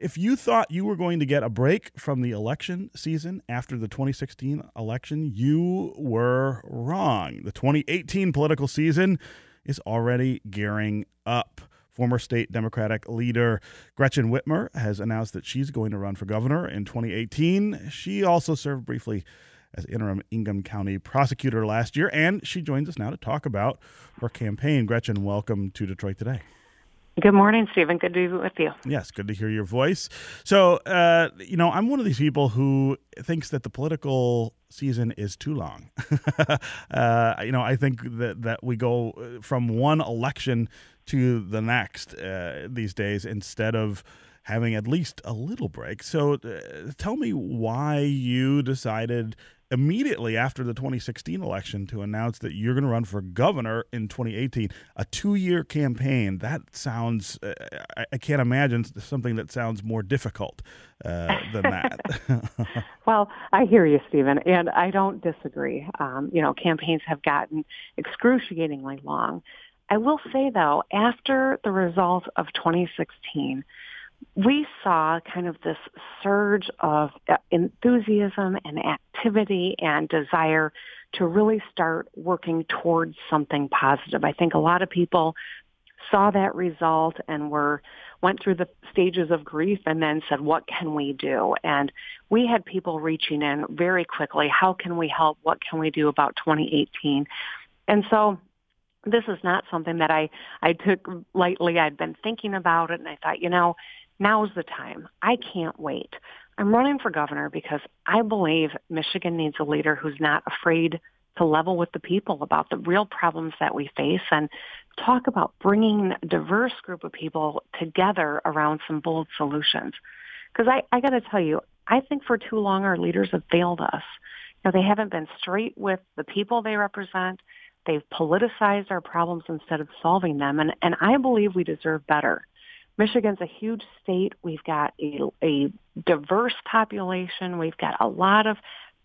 If you thought you were going to get a break from the election season after the 2016 election, you were wrong. The 2018 political season is already gearing up. Former state Democratic leader Gretchen Whitmer has announced that she's going to run for governor in 2018. She also served briefly as interim Ingham County prosecutor last year, and she joins us now to talk about her campaign. Gretchen, welcome to Detroit Today. Good morning, Stephen. Good to be with you. Yes, good to hear your voice. So, I'm one of these people who thinks that the political season is too long. I think that we go from one election to the next these days instead of having at least a little break. So tell me why you decided immediately after the 2016 election to announce that you're going to run for governor in 2018, a two-year campaign. That sounds, I can't imagine something that sounds more difficult than that. Well, I hear you, Stephen, and I don't disagree. Campaigns have gotten excruciatingly long. I will say, though, after the result of 2016, we saw kind of this surge of enthusiasm and activity and desire to really start working towards something positive. I think a lot of people saw that result and went through the stages of grief and then said, what can we do? And we had people reaching in very quickly. How can we help? What can we do about 2018? And so this is not something that I took lightly. I'd been thinking about it, and I thought, now's the time. I can't wait. I'm running for governor because I believe Michigan needs a leader who's not afraid to level with the people about the real problems that we face and talk about bringing a diverse group of people together around some bold solutions. Because I got to tell you, I think for too long our leaders have failed us. They haven't been straight with the people they represent. They've politicized our problems instead of solving them, and I believe we deserve better. Michigan's a huge state. We've got a diverse population. We've got a lot of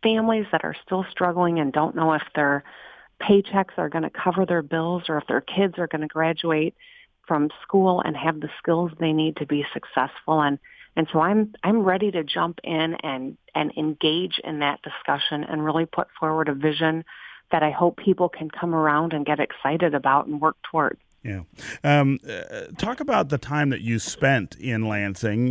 families that are still struggling and don't know if their paychecks are going to cover their bills or if their kids are going to graduate from school and have the skills they need to be successful. And so I'm ready to jump in and engage in that discussion and really put forward a vision that I hope people can come around and get excited about and work toward. Yeah. Talk about the time that you spent in Lansing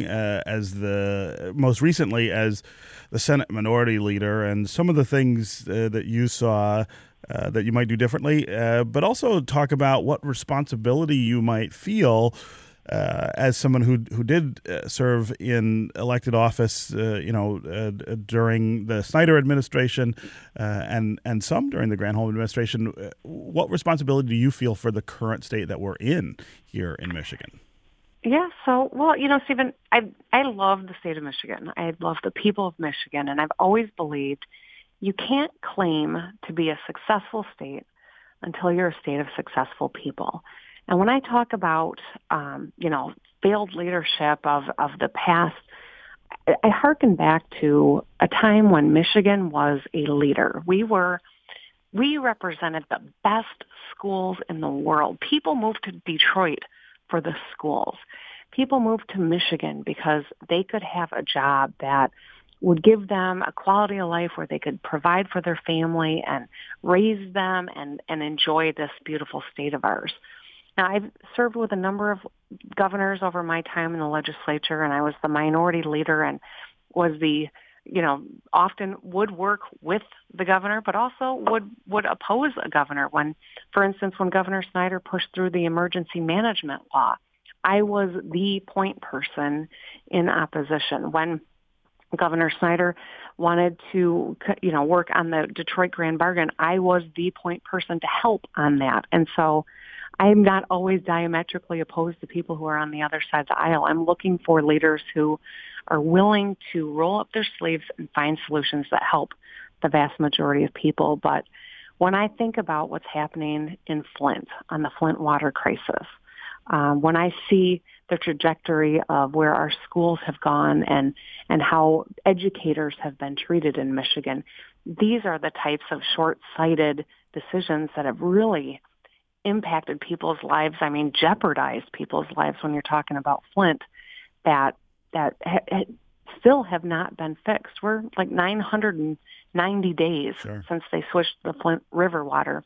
most recently as the Senate Minority Leader and some of the things that you saw that you might do differently, but also talk about what responsibility you might feel as someone who did serve in elected office, during the Snyder administration and some during the Granholm administration. What responsibility do you feel for the current state that we're in here in Michigan? Yeah, so, Stephen, I love the state of Michigan. I love the people of Michigan, and I've always believed you can't claim to be a successful state until you're a state of successful people. And when I talk about, failed leadership of the past, I hearken back to a time when Michigan was a leader. We represented the best schools in the world. People moved to Detroit for the schools. People moved to Michigan because they could have a job that would give them a quality of life where they could provide for their family and raise them and enjoy this beautiful state of ours. Now, I've served with a number of governors over my time in the legislature, and I was the minority leader and was often would work with the governor, but also would oppose a governor. For instance, when Governor Snyder pushed through the emergency management law, I was the point person in opposition. When Governor Snyder wanted to, work on the Detroit Grand Bargain, I was the point person to help on that. And so I'm not always diametrically opposed to people who are on the other side of the aisle. I'm looking for leaders who are willing to roll up their sleeves and find solutions that help the vast majority of people. But when I think about what's happening in Flint on the Flint water crisis, when I see the trajectory of where our schools have gone and how educators have been treated in Michigan, these are the types of short-sighted decisions that have really impacted people's lives, jeopardized people's lives when you're talking about Flint, that that still have not been fixed. We're like 990 days since they switched the Flint River water.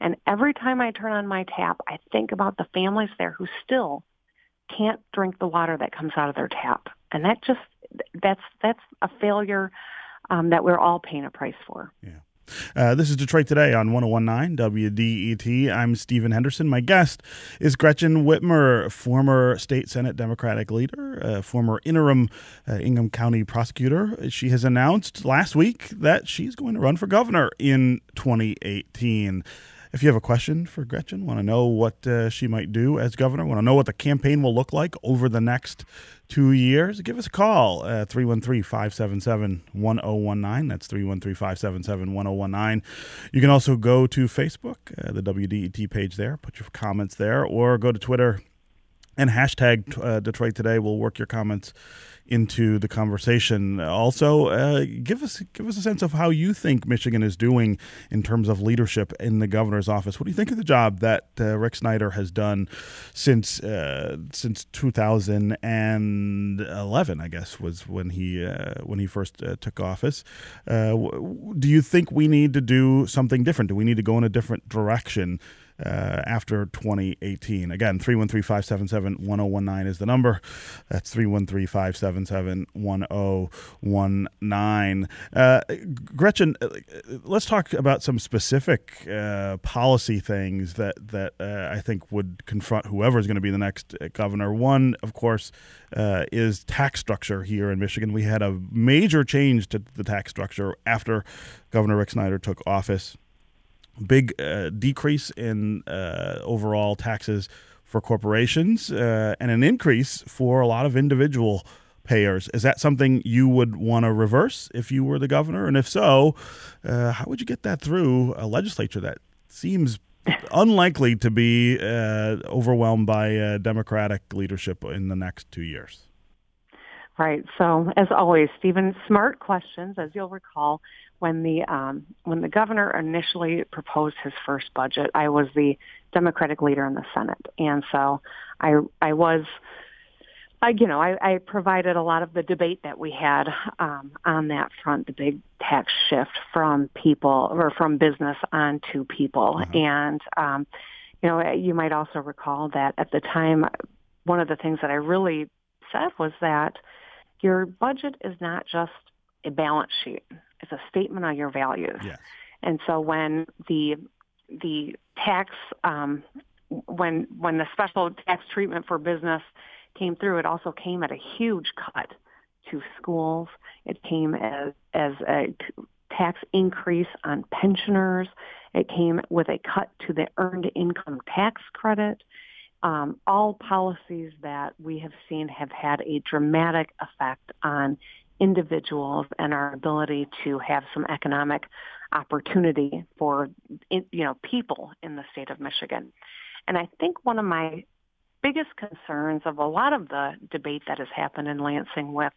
And every time I turn on my tap, I think about the families there who still can't drink the water that comes out of their tap. And that just, that's a failure that we're all paying a price for. Yeah. This is Detroit Today on 101.9 WDET. I'm Stephen Henderson. My guest is Gretchen Whitmer, former state Senate Democratic leader, former interim Ingham County prosecutor. She has announced last week that she's going to run for governor in 2018. If you have a question for Gretchen, want to know what she might do as governor, want to know what the campaign will look like over the next 2 years, give us a call at 313-577-1019. That's 313-577-1019. You can also go to Facebook, the WDET page there, put your comments there, or go to Twitter and hashtag Detroit Today. We'll work your comments into the conversation. Also, give us a sense of how you think Michigan is doing in terms of leadership in the governor's office. What do you think of the job that Rick Snyder has done since 2011? I guess was when he first took office. Do you think we need to do something different? Do we need to go in a different direction after 2018? Again, 313-577-1019 is the number. That's 313-577-1019. Gretchen, let's talk about some specific policy things that I think would confront whoever is going to be the next governor. One, of course, is tax structure here in Michigan. We had a major change to the tax structure after Governor Rick Snyder took office. Big decrease in overall taxes for corporations and an increase for a lot of individual payers. Is that something you would want to reverse if you were the governor? And if so, how would you get that through a legislature that seems unlikely to be overwhelmed by Democratic leadership in the next 2 years? Right. So, as always, Stephen, smart questions. As you'll recall, when the governor initially proposed his first budget, I was the Democratic leader in the Senate, and so I provided a lot of the debate that we had on that front, the big tax shift from people or from business onto people, and you might also recall that at the time, one of the things that I really said was that your budget is not just a balance sheet. It's a statement of your values. Yes. And so when the tax, when the special tax treatment for business came through, it also came at a huge cut to schools. It came as a tax increase on pensioners. It came with a cut to the earned income tax credit. All policies that we have seen have had a dramatic effect on individuals and our ability to have some economic opportunity for, people in the state of Michigan. And I think one of my biggest concerns of a lot of the debate that has happened in Lansing with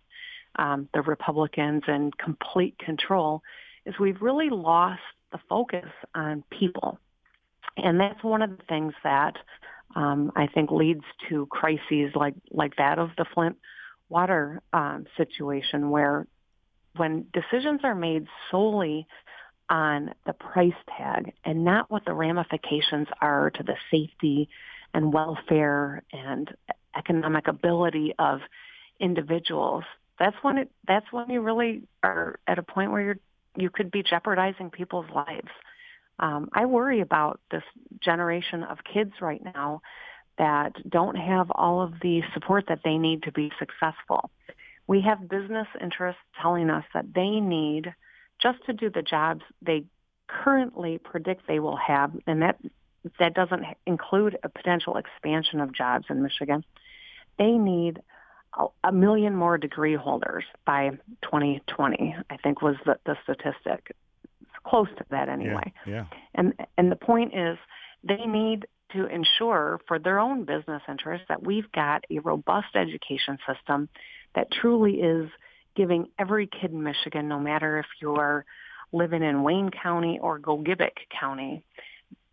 the Republicans in complete control is we've really lost the focus on people. And that's one of the things that I think leads to crises like that of the Flint water situation, where when decisions are made solely on the price tag and not what the ramifications are to the safety and welfare and economic ability of individuals, that's when you really are at a point where you could be jeopardizing people's lives. I worry about this generation of kids right now that don't have all of the support that they need to be successful. We have business interests telling us that they need just to do the jobs they currently predict they will have, and that doesn't include a potential expansion of jobs in Michigan. They need a million more degree holders by 2020, I think was the statistic. It's close to that anyway. Yeah. And the point is they need to ensure for their own business interests that we've got a robust education system that truly is giving every kid in Michigan, no matter if you're living in Wayne County or Gogebic County,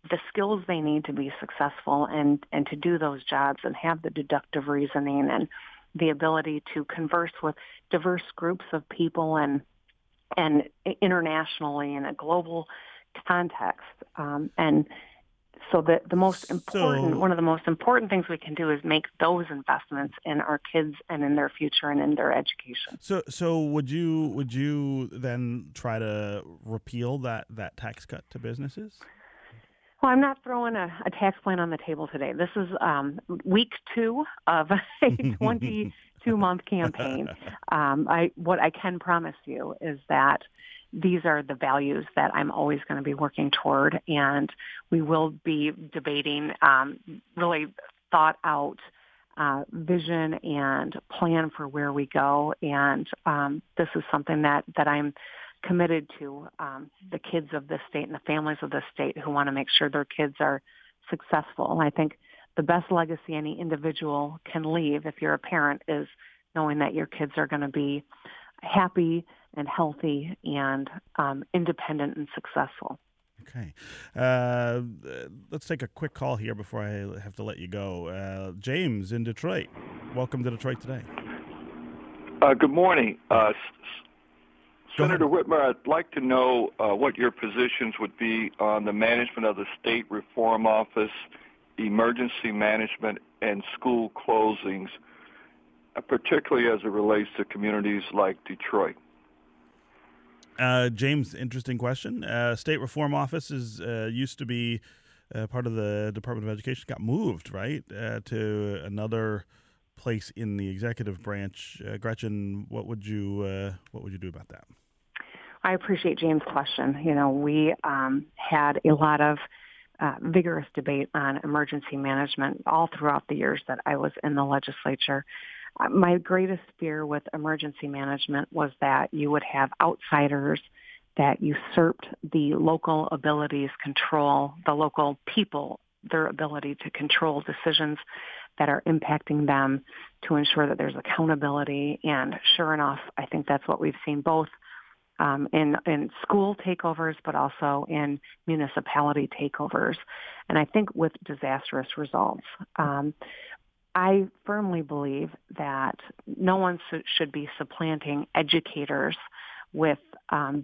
the skills they need to be successful and to do those jobs and have the deductive reasoning and the ability to converse with diverse groups of people and internationally in a global context. And so the most important, one of the most important things we can do is make those investments in our kids and in their future and in their education. So would you then try to repeal that tax cut to businesses? Well, I'm not throwing a tax plan on the table today. This is week two of a 22-month campaign. What I can promise you is that these are the values that I'm always going to be working toward, and we will be debating really thought-out vision and plan for where we go, and this is something that I'm committed to the kids of this state and the families of this state who want to make sure their kids are successful. And I think the best legacy any individual can leave if you're a parent is knowing that your kids are going to be happy and healthy and independent and successful. Okay. Let's take a quick call here before I have to let you go. James in Detroit. Welcome to Detroit Today. Good morning. Senator Whitmer, I'd like to know what your positions would be on the management of the State Reform Office, emergency management, and school closings, particularly as it relates to communities like Detroit. James, interesting question. State Reform Office used to be part of the Department of Education, got moved, right, to another place in the executive branch. Gretchen, what would you do about that? I appreciate James' question. You know, we had a lot of vigorous debate on emergency management all throughout the years that I was in the legislature. My greatest fear with emergency management was that you would have outsiders that usurped the local abilities control, the local people, their ability to control decisions that are impacting them, to ensure that there's accountability. And sure enough, I think that's what we've seen both in school takeovers, but also in municipality takeovers, and I think with disastrous results. I firmly believe that no one should be supplanting educators with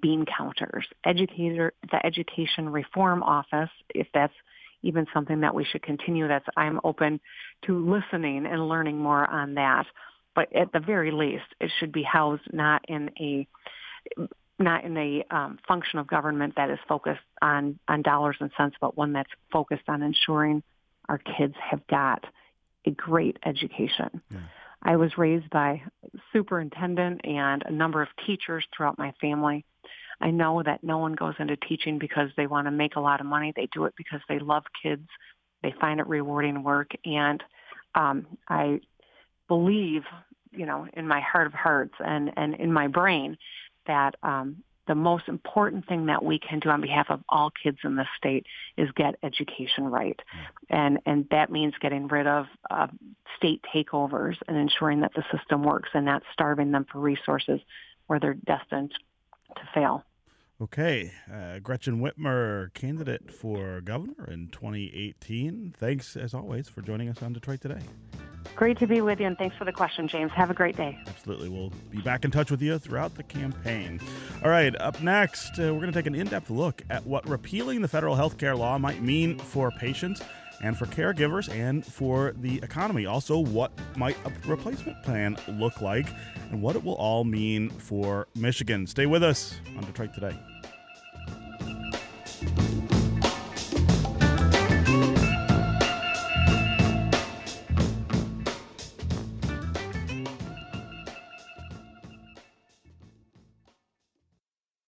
bean counters. The Education Reform Office, if that's even something that we should continue, I'm open to listening and learning more on that. But at the very least, it should be housed not in a function of government that is focused on dollars and cents, but one that's focused on ensuring our kids have got a great education. Yeah. I was raised by a superintendent and a number of teachers throughout my family. I know that no one goes into teaching because they want to make a lot of money. They do it because they love kids. They find it rewarding work. And I believe, you know, in my heart of hearts and in my brain that the most important thing that we can do on behalf of all kids in this state is get education right. And that means getting rid of state takeovers and ensuring that the system works and not starving them for resources where they're destined to fail. Okay. Gretchen Whitmer, candidate for governor in 2018. Thanks, as always, for joining us on Detroit Today. Great to be with you, and thanks for the question, James. Have a great day. Absolutely. We'll be back in touch with you throughout the campaign. All right, up next, we're going to take an in-depth look at what repealing the federal health care law might mean for patients and for caregivers and for the economy. Also, what might a replacement plan look like and what it will all mean for Michigan. Stay with us on Detroit Today.